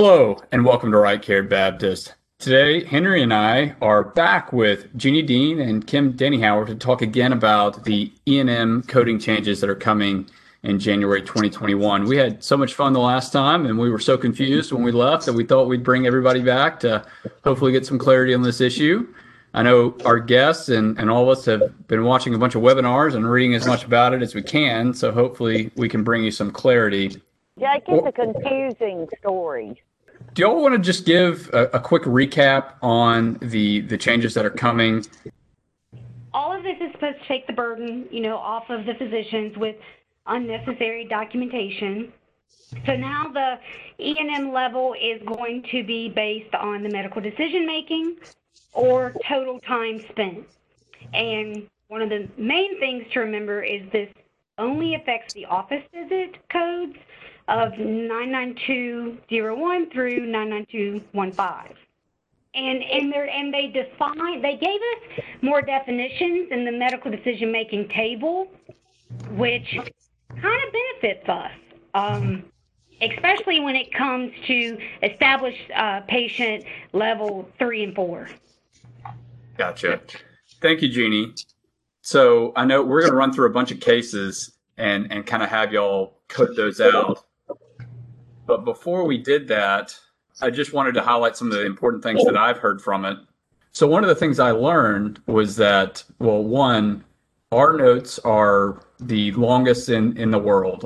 Hello, and welcome to Right Cared Baptist. Today, Henry and I are back with Jeannie Dean and Kim Dennyhauer to talk again about the E&M coding changes that are coming in January 2021. We had so much fun the last time, and we were so confused when we left that we thought we'd bring everybody back to hopefully get some clarity on this issue. I know our guests and all of us have been watching a bunch of webinars and reading as much about it as we can, so hopefully we can bring you some clarity. Jake, it's a confusing story. Do y'all want to just give a quick recap on the changes that are coming? All of this is supposed to take the burden, off of the physicians with unnecessary documentation. So now the E&M level is going to be based on the medical decision making or total time spent. And one of the main things to remember is this only affects the office visit codes of 99201 through 99215. And they define, they gave us more definitions in the medical decision-making table, which kind of benefits us, especially when it comes to established patient level 3 and 4. Gotcha. Thank you, Jeannie. So I know we're going to run through a bunch of cases and kind of have y'all code those out. But before we did that, I just wanted to highlight some of the important things that I've heard from it. So one of the things I learned was that, well, one, our notes are the longest in the world.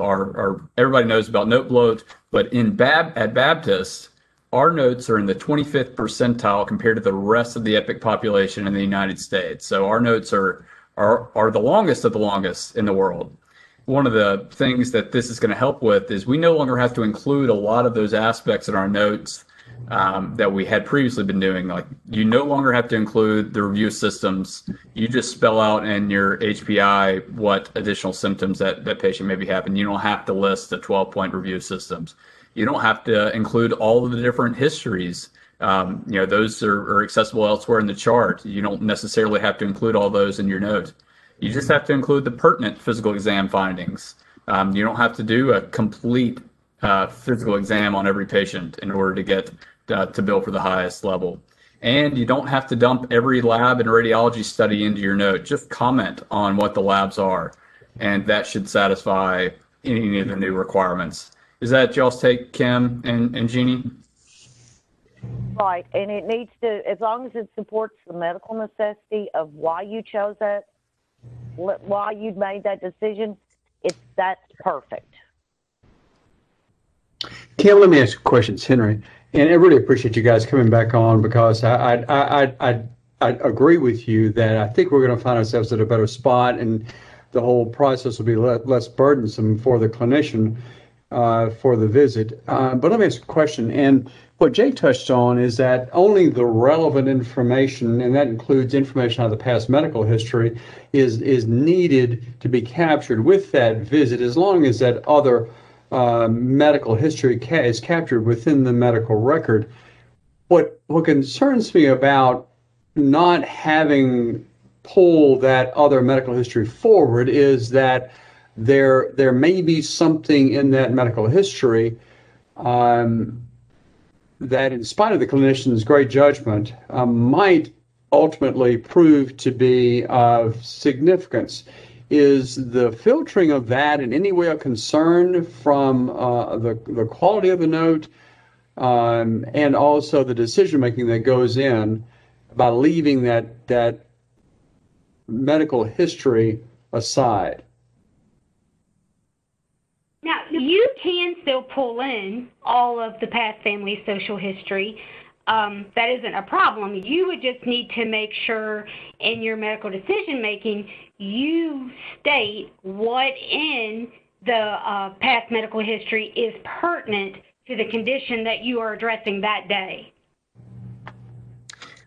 Everybody knows about note bloat, but at Baptist, our notes are in the 25th percentile compared to the rest of the Epic population in the United States. So our notes are the longest of the longest in the world. One of the things that this is going to help with is we no longer have to include a lot of those aspects in our notes that we had previously been doing. Like, you no longer have to include the review systems. You just spell out in your HPI what additional symptoms that patient may be having. You don't have to list the 12-point review systems. You don't have to include all of the different histories. Those are accessible elsewhere in the chart. You don't necessarily have to include all those in your notes. You just have to include the pertinent physical exam findings. You don't have to do a complete physical exam on every patient in order to get to bill for the highest level. And you don't have to dump every lab and radiology study into your note. Just comment on what the labs are, and that should satisfy any of the new requirements. Is that y'all's take, Kim and Jeannie? Right, and it needs to, as long as it supports the medical necessity of why you chose that, why you've made that decision, that's perfect. Kim, let me ask you questions, Henry, and I really appreciate you guys coming back on, because I agree with you that I think we're going to find ourselves at a better spot, and the whole process will be less burdensome for the clinician for the visit. But let me ask you a question, and what Jay touched on is that only the relevant information, and that includes information out of the past medical history, is needed to be captured with that visit, as long as that other medical history is captured within the medical record. What concerns me about not having pulled that other medical history forward is that there may be something in that medical history that, in spite of the clinician's great judgment, might ultimately prove to be of significance. Is the filtering of that in any way a concern from the quality of the note and also the decision making that goes in by leaving that medical history aside? Now, you can still pull in all of the past family social history. That isn't a problem. You would just need to make sure in your medical decision making you state what in the past medical history is pertinent to the condition that you are addressing that day.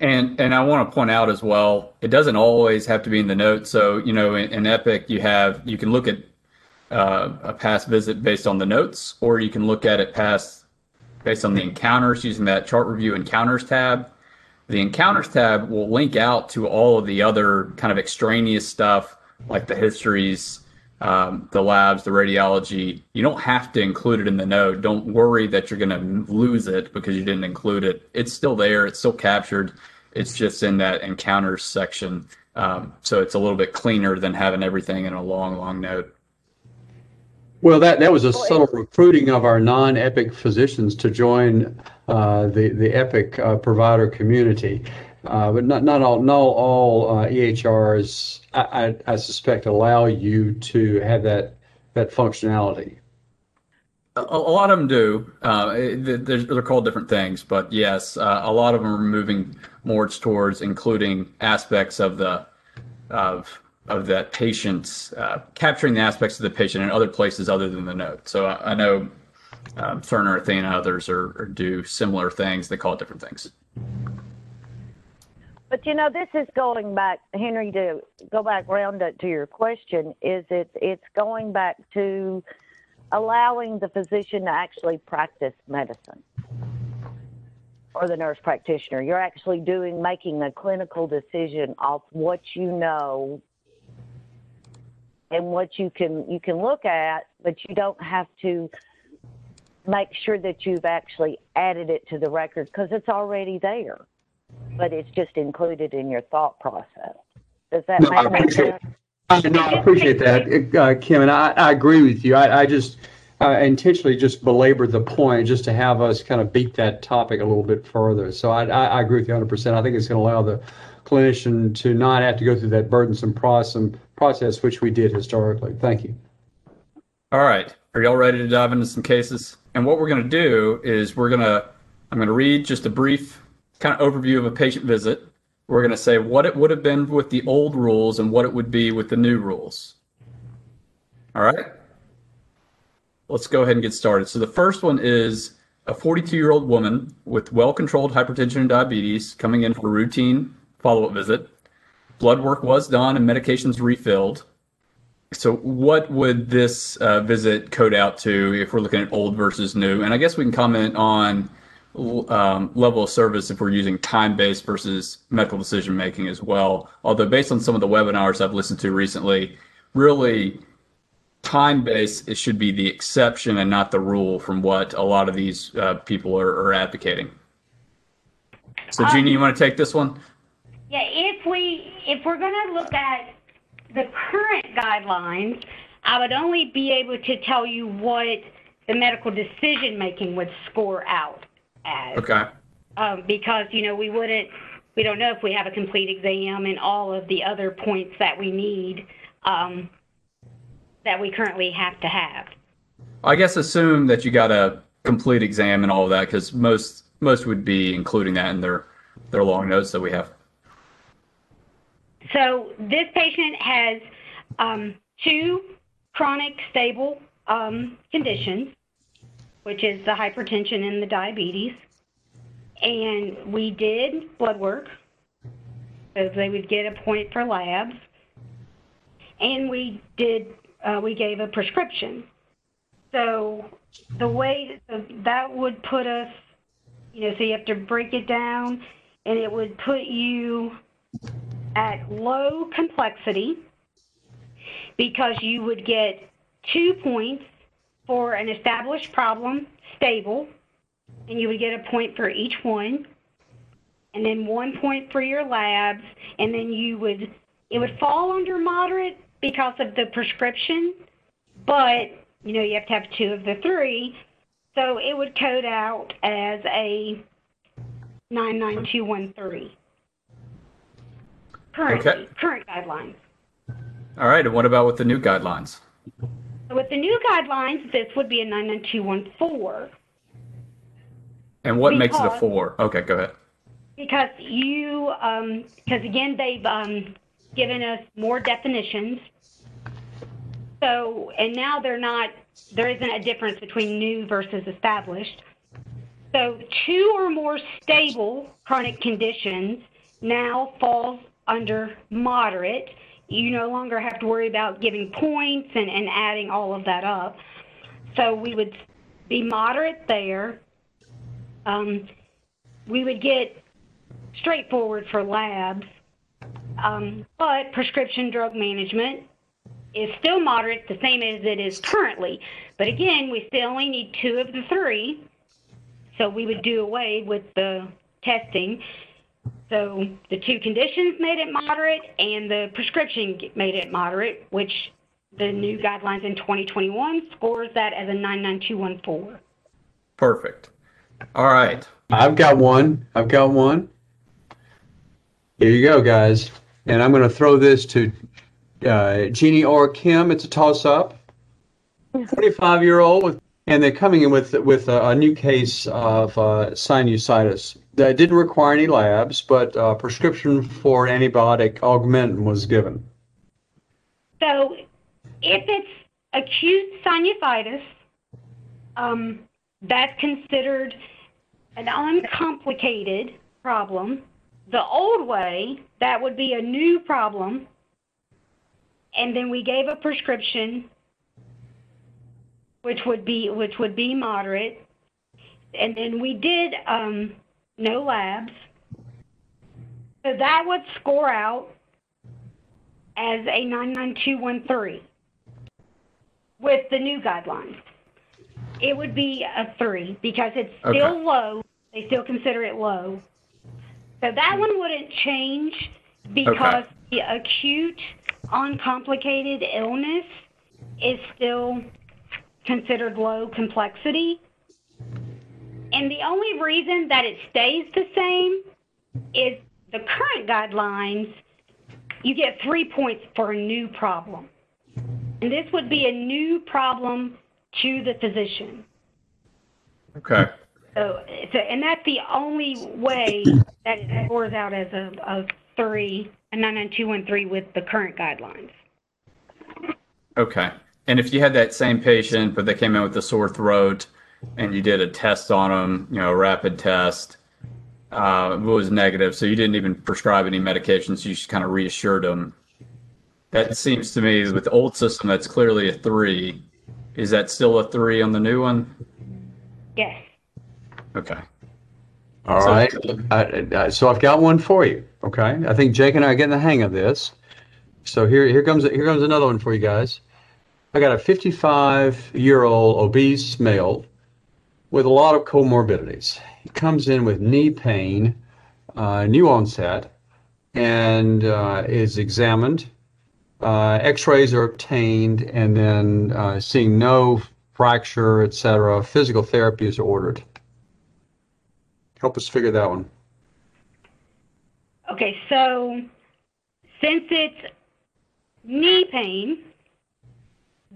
And I want to point out as well, it doesn't always have to be in the notes. So, in Epic, you can look at a past visit based on the notes, or you can look at it based on the encounters using that chart review encounters tab. The encounters tab will link out to all of the other kind of extraneous stuff, like the histories, the labs, the radiology. You don't have to include it in the node. Don't worry that you're going to lose it because you didn't include it. It's still there. It's still captured. It's just in that encounters section. So it's a little bit cleaner than having everything in a long, long node. Well, that was a subtle recruiting of our non-Epic physicians to join the Epic provider community. But not all EHRs, I suspect, allow you to have that functionality. A lot of them do. They're called different things, but yes, a lot of them are moving more towards including aspects of of that patient's, capturing the aspects of the patient in other places other than the node. So I know Cerner, Athena, others are do similar things. They call it different things. But, you know, this is going back, Henry, to go back round to your question, is it's going back to allowing the physician to actually practice medicine, or the nurse practitioner. You're actually making a clinical decision off what you know and what you can look at, but you don't have to make sure that you've actually added it to the record because it's already there, but it's just included in your thought process. Does that make sense? No, I appreciate that, Kim, and I agree with you. I just intentionally just belabored the point just to have us kind of beat that topic a little bit further. So I agree with you 100%. I think it's going to allow the clinician to not have to go through that burdensome process, which we did historically. Thank you. All right. Are y'all ready to dive into some cases? And what we're going to do is I'm going to read just a brief kind of overview of a patient visit. We're going to say what it would have been with the old rules and what it would be with the new rules. All right. Let's go ahead and get started. So the first one is a 42-year-old woman with well-controlled hypertension and diabetes coming in for a routine follow-up visit. Blood work was done and medications refilled. So what would this visit code out to if we're looking at old versus new? And I guess we can comment on level of service if we're using time-based versus medical decision-making as well. Although based on some of the webinars I've listened to recently, really time-based, it should be the exception and not the rule from what a lot of these people are advocating. So Jeannie, you want to take this one? Yeah, if we're going to look at the current guidelines, I would only be able to tell you what the medical decision-making would score out. Okay. Because, you know, we don't know if we have a complete exam and all of the other points that we need that we currently have to have. I guess assume that you got a complete exam and all of that because most would be including that in their long notes that we have. So this patient has 2 chronic stable conditions, which is the hypertension and the diabetes. And we did blood work, so they would get a point for labs. And we gave a prescription. So the way that would put us, you know, so you have to break it down, and it would put you at low complexity because you would get 2 points for an established problem, stable, and you would get a point for each one, and then 1 point for your labs, and then it would fall under moderate because of the prescription, but, you know, you have to have 2 of the 3, so it would code out as a 99213. Current guidelines. All right, and what about with the new guidelines? So with the new guidelines, this would be a 99214. And what makes it a 4? Okay, go ahead. Because again, they've given us more definitions. So, and now there isn't a difference between new versus established. So 2 or more stable chronic conditions now falls under moderate. You no longer have to worry about giving points and adding all of that up. So we would be moderate there. We would get straightforward for labs, but prescription drug management is still moderate, the same as it is currently. But again, we still only need 2 of the 3, so we would do away with the testing. So the 2 conditions made it moderate, and the prescription made it moderate, which the new guidelines in 2021 scores that as a 99214. Perfect. All right. I've got one. Here you go, guys. And I'm going to throw this to Jeannie or Kim. It's a toss-up. 45-year-old, and they're coming in with a new case of sinusitis. That didn't require any labs, but a prescription for antibiotic Augmentin was given. So if it's acute sinusitis, that's considered an uncomplicated problem. The old way, that would be a new problem, and then we gave a prescription, which would be moderate, and then we did no labs. So that would score out as a 99213 with the new guidelines. It would be a 3 because it's still low. They still consider it low. So that one wouldn't change because the acute, uncomplicated illness is still considered low complexity. And the only reason that it stays the same is the current guidelines, you get 3 points for a new problem. And this would be a new problem to the physician. Okay. So, and that's the only way that it scores out as a 3, a 99213 with the current guidelines. Okay. And if you had that same patient, but they came in with a sore throat, and you did a test on them, you know, a rapid test, it was negative, so you didn't even prescribe any medications, so you just kind of reassured them. That seems to me, with the old system, that's clearly a 3. Is that still a 3 on the new one? Yes. Okay. All right. So I've got one for you. Okay. I think Jake and I are getting the hang of this. So here comes another one for you guys. I got a 55-year-old obese male with a lot of comorbidities. He comes in with knee pain, new onset, and is examined. X-rays are obtained, and then seeing no fracture, etc., physical therapy is ordered. Help us figure that one. Okay, so since it's knee pain,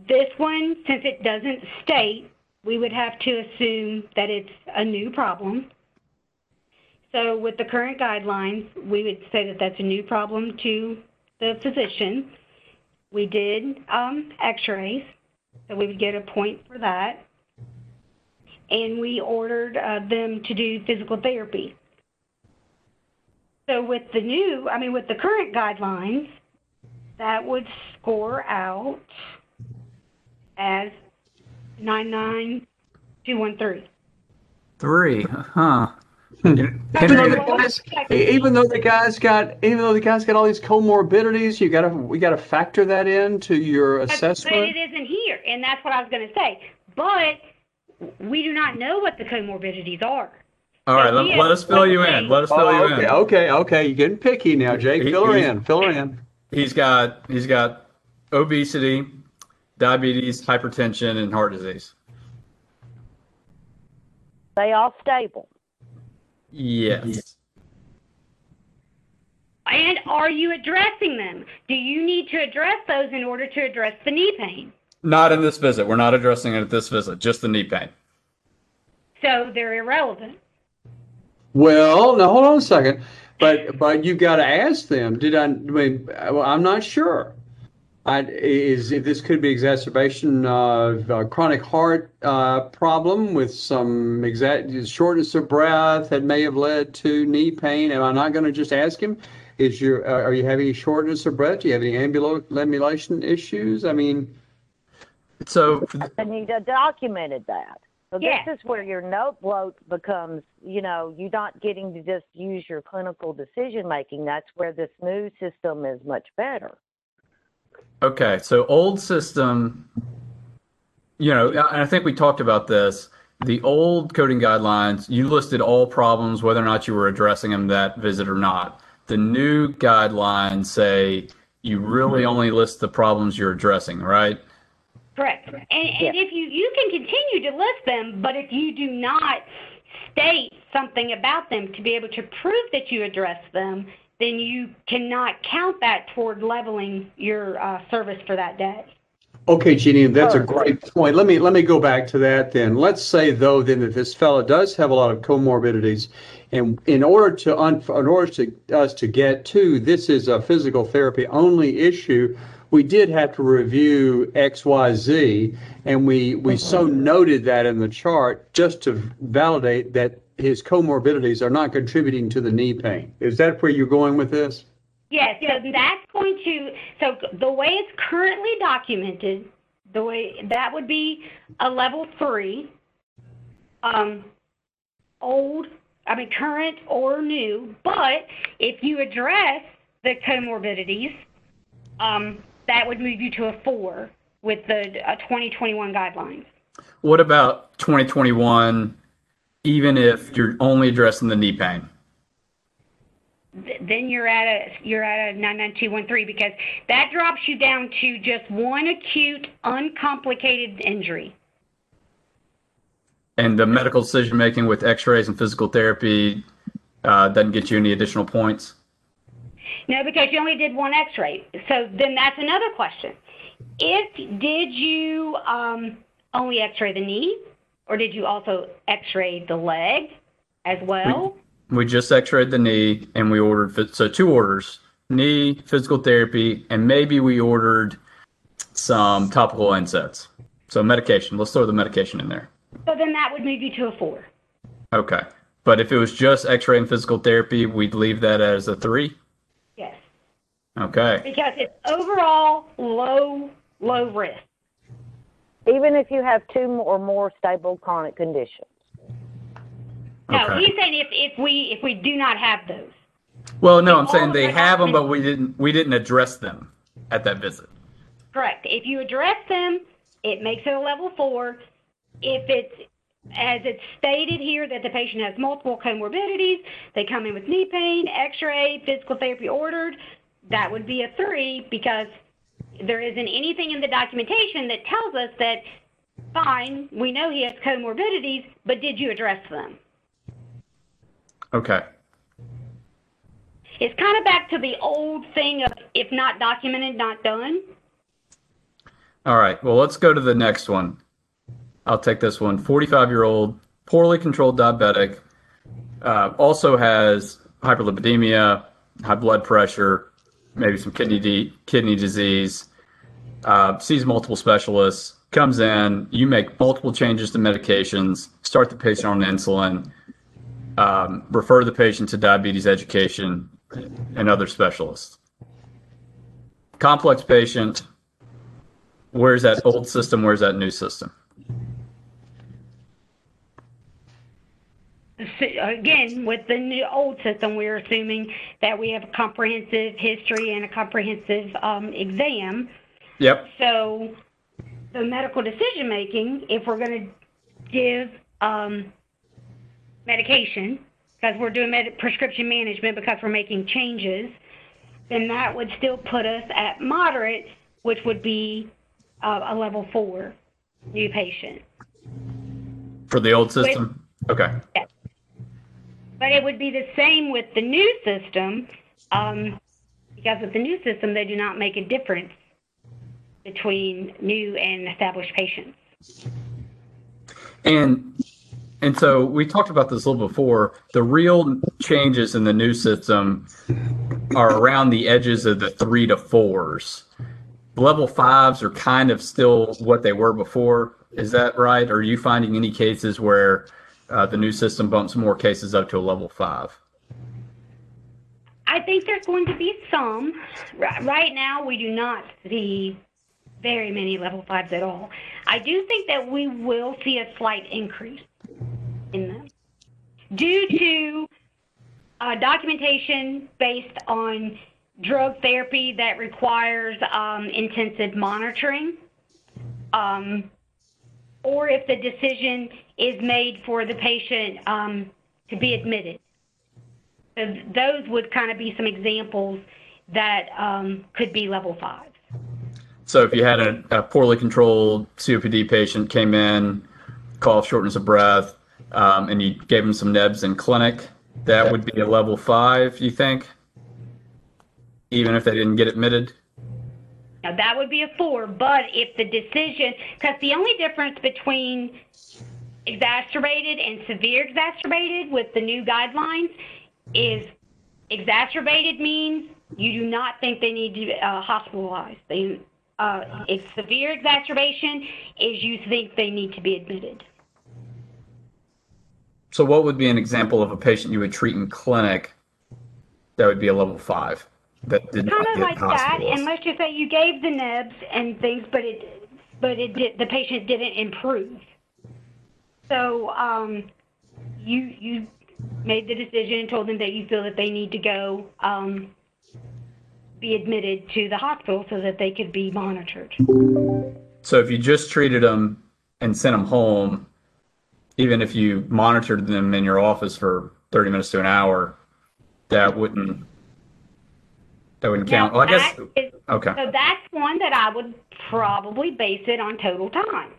this one, since it doesn't state, we would have to assume that it's a new problem. So with the current guidelines, we would say that that's a new problem to the physician. We did x-rays, so we would get a point for that. And we ordered them to do physical therapy. So with the new, I mean, with the current guidelines, that would score out as 99213. 3, huh? Even though the guy's got all these comorbidities, we gotta factor that into your assessment. But it isn't here, and that's what I was gonna say. But we do not know what the comorbidities are. All right, let us fill you in. Let us fill you in. Okay. You're getting picky now, Jake. Fill her in. He's got obesity, diabetes, hypertension, and heart disease. They all stable. Yes. And are you addressing them? Do you need to address those in order to address the knee pain? Not in this visit. We're not addressing it at this visit, just the knee pain. So they're irrelevant. Well, now hold on a second. But you've got to ask them, I'm not sure. This could be exacerbation of a chronic heart problem with some shortness of breath that may have led to knee pain. Am I not going to just ask him? Are you having shortness of breath? Do you have any ambulation issues? I mean, so and he documented that. So this is where your note bloat becomes. You know, you're not getting to just use your clinical decision making. That's where this new system is much better. Okay, so old system, and I think we talked about this, the old coding guidelines, you listed all problems, whether or not you were addressing them that visit or not. The new guidelines say you really only list the problems you're addressing, right? Correct. And if you can continue to list them, but if you do not state something about them to be able to prove that you address them, then you cannot count that toward leveling your service for that day. Okay, Jeannie, that's a great point. Let me go back to that then. Let's say though then that this fellow does have a lot of comorbidities, and in order to us to get to this is a physical therapy only issue, we did have to review XYZ, and we so noted that in the chart just to validate that his comorbidities are not contributing to the knee pain. Is that where you're going with this? Yes, so that's going to, so the way it's currently documented, the way that would be a level 3, current or new, but if you address the comorbidities, that would move you to a 4 with the 2021 guidelines. What about 2021, even if you're only addressing the knee pain? Then you're at a 99213 because that drops you down to just one acute, uncomplicated injury. And the medical decision making with X-rays and physical therapy doesn't get you any additional points? No, because you only did one X-ray. So then that's another question. Did you only X-ray the knee, or did you also X-ray the leg as well? We just X-rayed the knee, and we ordered, so 2 orders, knee, physical therapy, and maybe we ordered some topical NSAIDs. So medication, let's throw the medication in there. So then that would move you to a 4. Okay, but if it was just X-ray and physical therapy, we'd leave that as a 3? Yes. Okay. Because it's overall low risk. Even if you have 2 or more stable chronic conditions. No, okay. He's saying if we do not have those. Well, no, I'm saying they have them, but we didn't address them at that visit. Correct. If you address them, it makes it a level 4. If it's, as it's stated here, that the patient has multiple comorbidities, they come in with knee pain, X-ray, physical therapy ordered, that would be a 3 because there isn't anything in the documentation that tells us that, fine, we know he has comorbidities, but did you address them? Okay. It's kind of back to the old thing of if not documented, not done. All right. Well, let's go to the next one. I'll take this one. 45-year-old, poorly controlled diabetic, also has hyperlipidemia, high blood pressure, maybe some kidney disease, sees multiple specialists, comes in, you make multiple changes to medications, start the patient on insulin, refer the patient to diabetes education and other specialists. Complex patient, where's that old system, where's that new system? So again, with the new old system, we're assuming that we have a comprehensive history and a comprehensive exam. Yep. So the medical decision making, if we're going to give medication, because we're doing prescription management because we're making changes, then that would still put us at moderate, which would be a level 4 new patient. For the old system? Okay. Yeah. But it would be the same with the new system, because with the new system, they do not make a difference between new and established patients. And so we talked about this a little before. The real changes in the new system are around the edges of the 3 to 4s. Level 5s are kind of still what they were before. Is that right? Are you finding any cases where the new system bumps more cases up to a level 5? I think there's going to be some. Right now, we do not see very many level 5s at all. I do think that we will see a slight increase in them due to documentation based on drug therapy that requires intensive monitoring, or if the decision is made for the patient to be admitted. So those would kind of be some examples that could be level 5. So if you had a poorly controlled COPD patient came in, cough, shortness of breath, and you gave them some nebs in clinic, that would be a level 5, you think? Even if they didn't get admitted? Now that would be a 4, but if the decision, because the only difference between exacerbated and severe exacerbated with the new guidelines is exacerbated means you do not think they need to be hospitalized. It's severe exacerbation is you think they need to be admitted. So what would be an example of a patient you would treat in clinic that would be a level 5? That did kind of like that, and let's just say you gave the nebs and things, but the patient didn't improve. So you made the decision and told them that you feel that they need to go be admitted to the hospital so that they could be monitored. So if you just treated them and sent them home, even if you monitored them in your office for 30 minutes to an hour, that wouldn't count. Well, I guess. Okay. So that's one that I would probably base it on total time.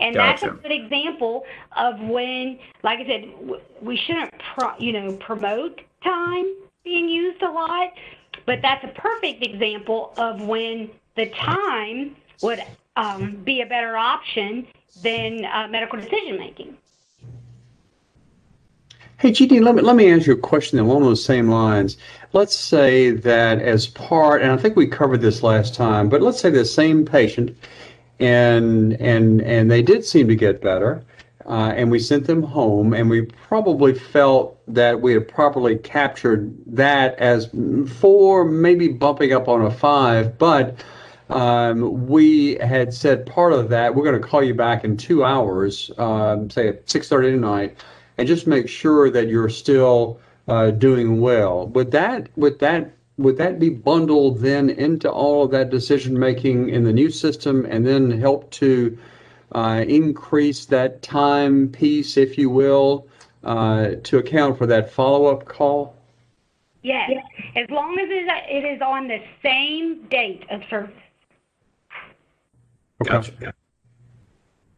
And gotcha. That's a good example of when, like I said, we shouldn't, promote time being used a lot, but that's a perfect example of when the time would be a better option than medical decision making. Hey, GD, let me ask you a question along those same lines. Let's say that as part, and I think we covered this last time, but let's say the same patient, and they did seem to get better, and we sent them home, and we probably felt that we had properly captured that as 4, maybe bumping up on a 5, but we had said part of that, we're going to call you back in 2 hours, say at 6:30 tonight, and just make sure that you're still doing well. Would that be bundled then into all of that decision making in the new system, and then help to increase that time piece, if you will, to account for that follow-up call? Yes, as long as it is on the same date of service. Okay. Gotcha.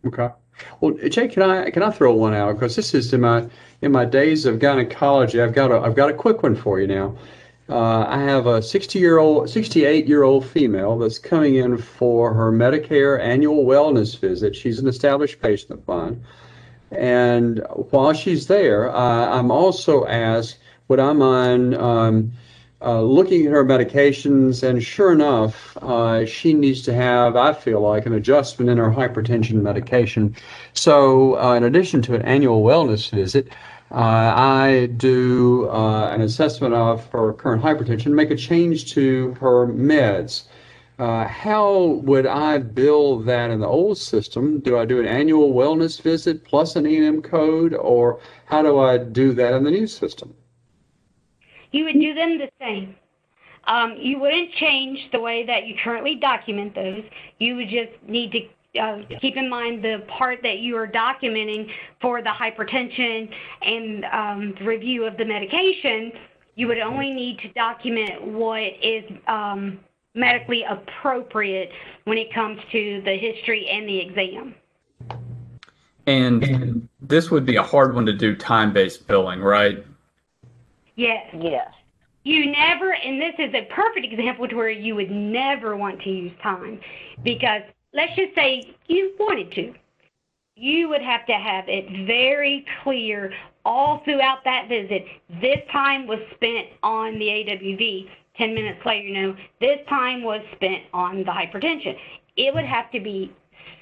Okay. Well, Jay, can I throw one out, because this is in my days of gynecology. I've got a quick one for you now. I have a 68-year-old female that's coming in for her Medicare annual wellness visit. She's an established patient of mine, and while she's there, I'm also asked, would I mind looking at her medications? And sure enough, she needs to have, I feel like, an adjustment in her hypertension medication. So in addition to an annual wellness visit, I do an assessment of her current hypertension, make a change to her meds. How would I bill that in the old system? Do I do an annual wellness visit plus an E&M code, or how do I do that in the new system? You would do them the same. You wouldn't change the way that you currently document those. You would just need to keep in mind the part that you are documenting for the hypertension and the review of the medication. You would only need to document what is medically appropriate when it comes to the history and the exam. And this would be a hard one to do time-based billing, right? Yes. Yes. You never, and this is a perfect example to where you would never want to use time, because let's just say you wanted to. You would have to have it very clear all throughout that visit. This time was spent on the AWV. 10 minutes later, this time was spent on the hypertension. It would have to be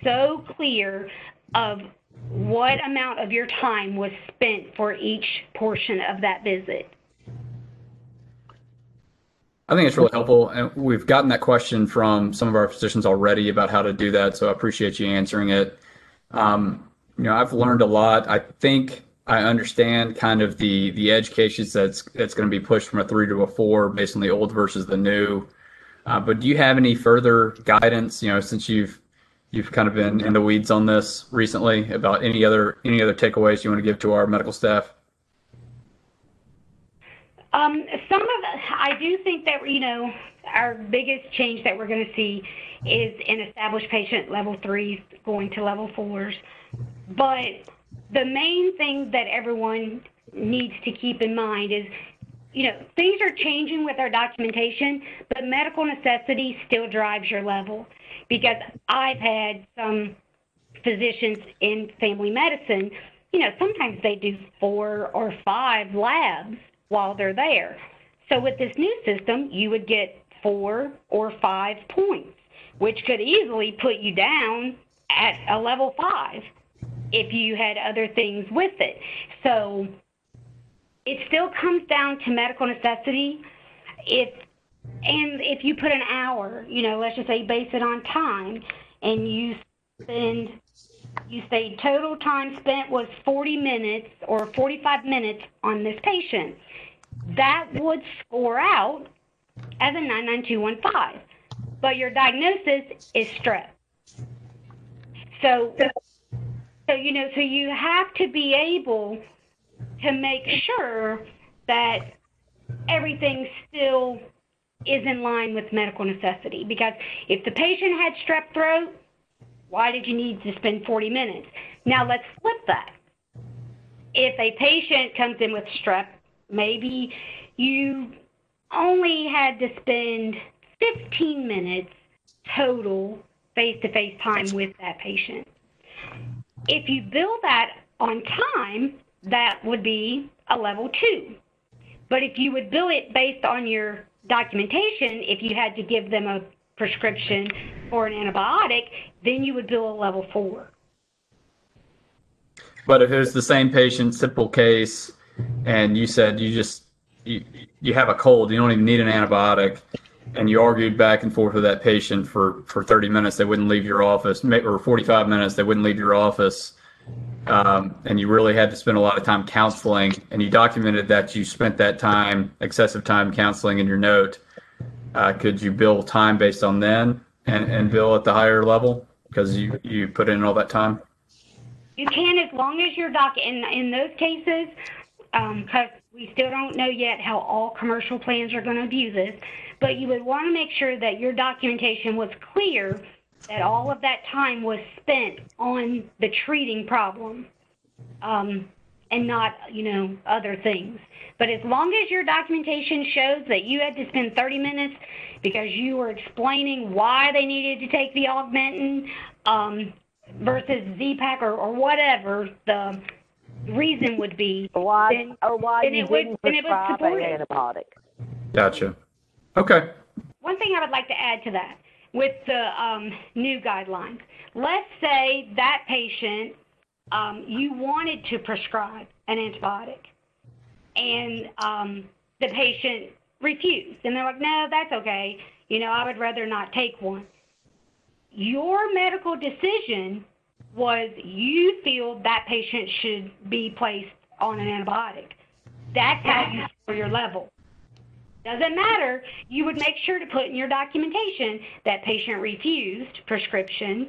so clear of what amount of your time was spent for each portion of that visit. I think it's really helpful, and we've gotten that question from some of our physicians already about how to do that, so I appreciate you answering it. I've learned a lot. I think I understand kind of the edge cases that's going to be pushed from a 3 to a 4 based on the old versus the new. But do you have any further guidance, you know, since you've kind of been in the weeds on this recently, about any other takeaways you want to give to our medical staff? I do think that, you know, our biggest change that we're going to see is in established patient level 3s going to level 4s. But the main thing that everyone needs to keep in mind is, you know, things are changing with our documentation, but medical necessity still drives your level. Because I've had some physicians in family medicine, you know, sometimes they do 4 or 5 labs while they're there. So with this new system, you would get 4 or 5 points, which could easily put you down at a level 5 if you had other things with it. So it still comes down to medical necessity. If you put an hour, you know, let's just say base it on time, and you say total time spent was 40 minutes or 45 minutes on this patient, that would score out as a 99215. But your diagnosis is stress. So you know, so you have to be able to make sure that everything still is in line with medical necessity, because if the patient had strep throat, why did you need to spend 40 minutes? Now let's flip that. If a patient comes in with strep, maybe you only had to spend 15 minutes total face-to-face time with that patient. If you bill that on time, that would be a level 2. But if you would bill it based on your documentation, if you had to give them a prescription or an antibiotic, then you would bill a level 4. But if it was the same patient, simple case, and you said you have a cold, you don't even need an antibiotic, and you argued back and forth with that patient for 30 minutes, they wouldn't leave your office, or 45 minutes, they wouldn't leave your office, and you really had to spend a lot of time counseling, and you documented that you spent that time, excessive time counseling in your note, could you bill time based on then and bill at the higher level because you put in all that time? You can, as long as your doc, in those cases, because we still don't know yet how all commercial plans are going to view this, but you would want to make sure that your documentation was clear that all of that time was spent on the treating problem, and not, you know, other things. But as long as your documentation shows that you had to spend 30 minutes because you were explaining why they needed to take the Augmentin versus Z-Pak or whatever the reason would be, why you didn't prescribe an antibiotic. Gotcha. Okay. One thing I would like to add to that with the new guidelines, let's say that patient, you wanted to prescribe an antibiotic, and the patient refused, and they're like, no, that's okay, you know, I would rather not take one. Your medical decision was you feel that patient should be placed on an antibiotic. That's how you score your level. Doesn't matter, you would make sure to put in your documentation that patient refused prescription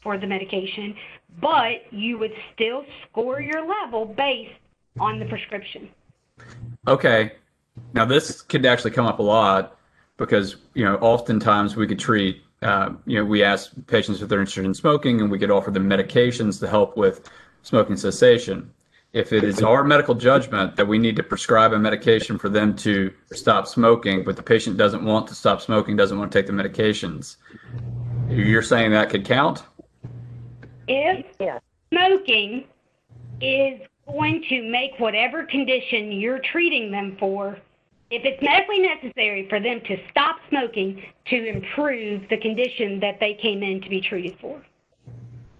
for the medication, but you would still score your level based on the prescription. Okay, now this could actually come up a lot because, you know, oftentimes we could treat, you know, we ask patients if they're interested in smoking, and we could offer them medications to help with smoking cessation. If it is our medical judgment that we need to prescribe a medication for them to stop smoking, but the patient doesn't want to stop smoking, doesn't want to take the medications, you're saying that could count? If smoking is going to make whatever condition you're treating them for, if it's medically necessary for them to stop smoking to improve the condition that they came in to be treated for.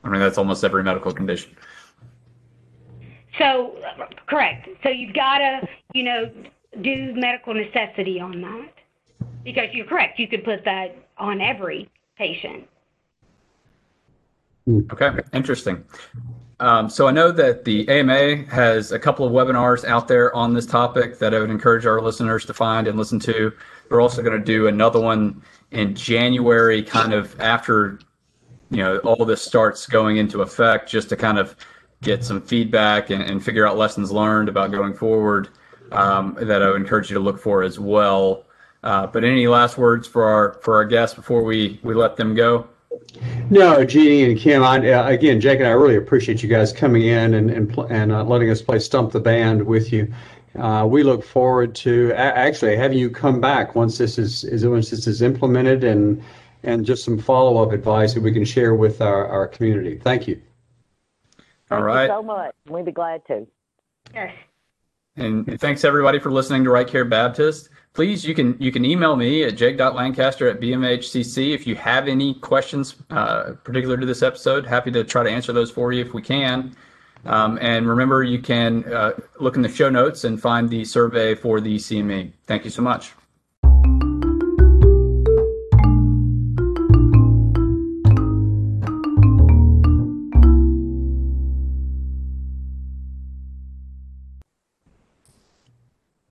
I mean, that's almost every medical condition. So, correct. So you've got to, you know, do medical necessity on that, because you're correct. You could put that on every patient. Okay, interesting. So I know that the AMA has a couple of webinars out there on this topic that I would encourage our listeners to find and listen to. We're also going to do another one in January, kind of after, you know, all this starts going into effect, just to kind of get some feedback and figure out lessons learned about going forward, that I would encourage you to look for as well. But any last words for our guests before we let them go? No, Jeannie and Kim, again, Jake and I really appreciate you guys coming in and letting us play Stump the Band with you. We look forward to actually having you come back once this is implemented and just some follow-up advice that we can share with our community. Thank you. All right. Thank you so much. We'd be glad to. Yes. And thanks, everybody, for listening to Right Care Baptist. Please, you can email me at jake.lancaster@bmhcc. If you have any questions particular to this episode, happy to try to answer those for you if we can. And remember, you can look in the show notes and find the survey for the CME. Thank you so much.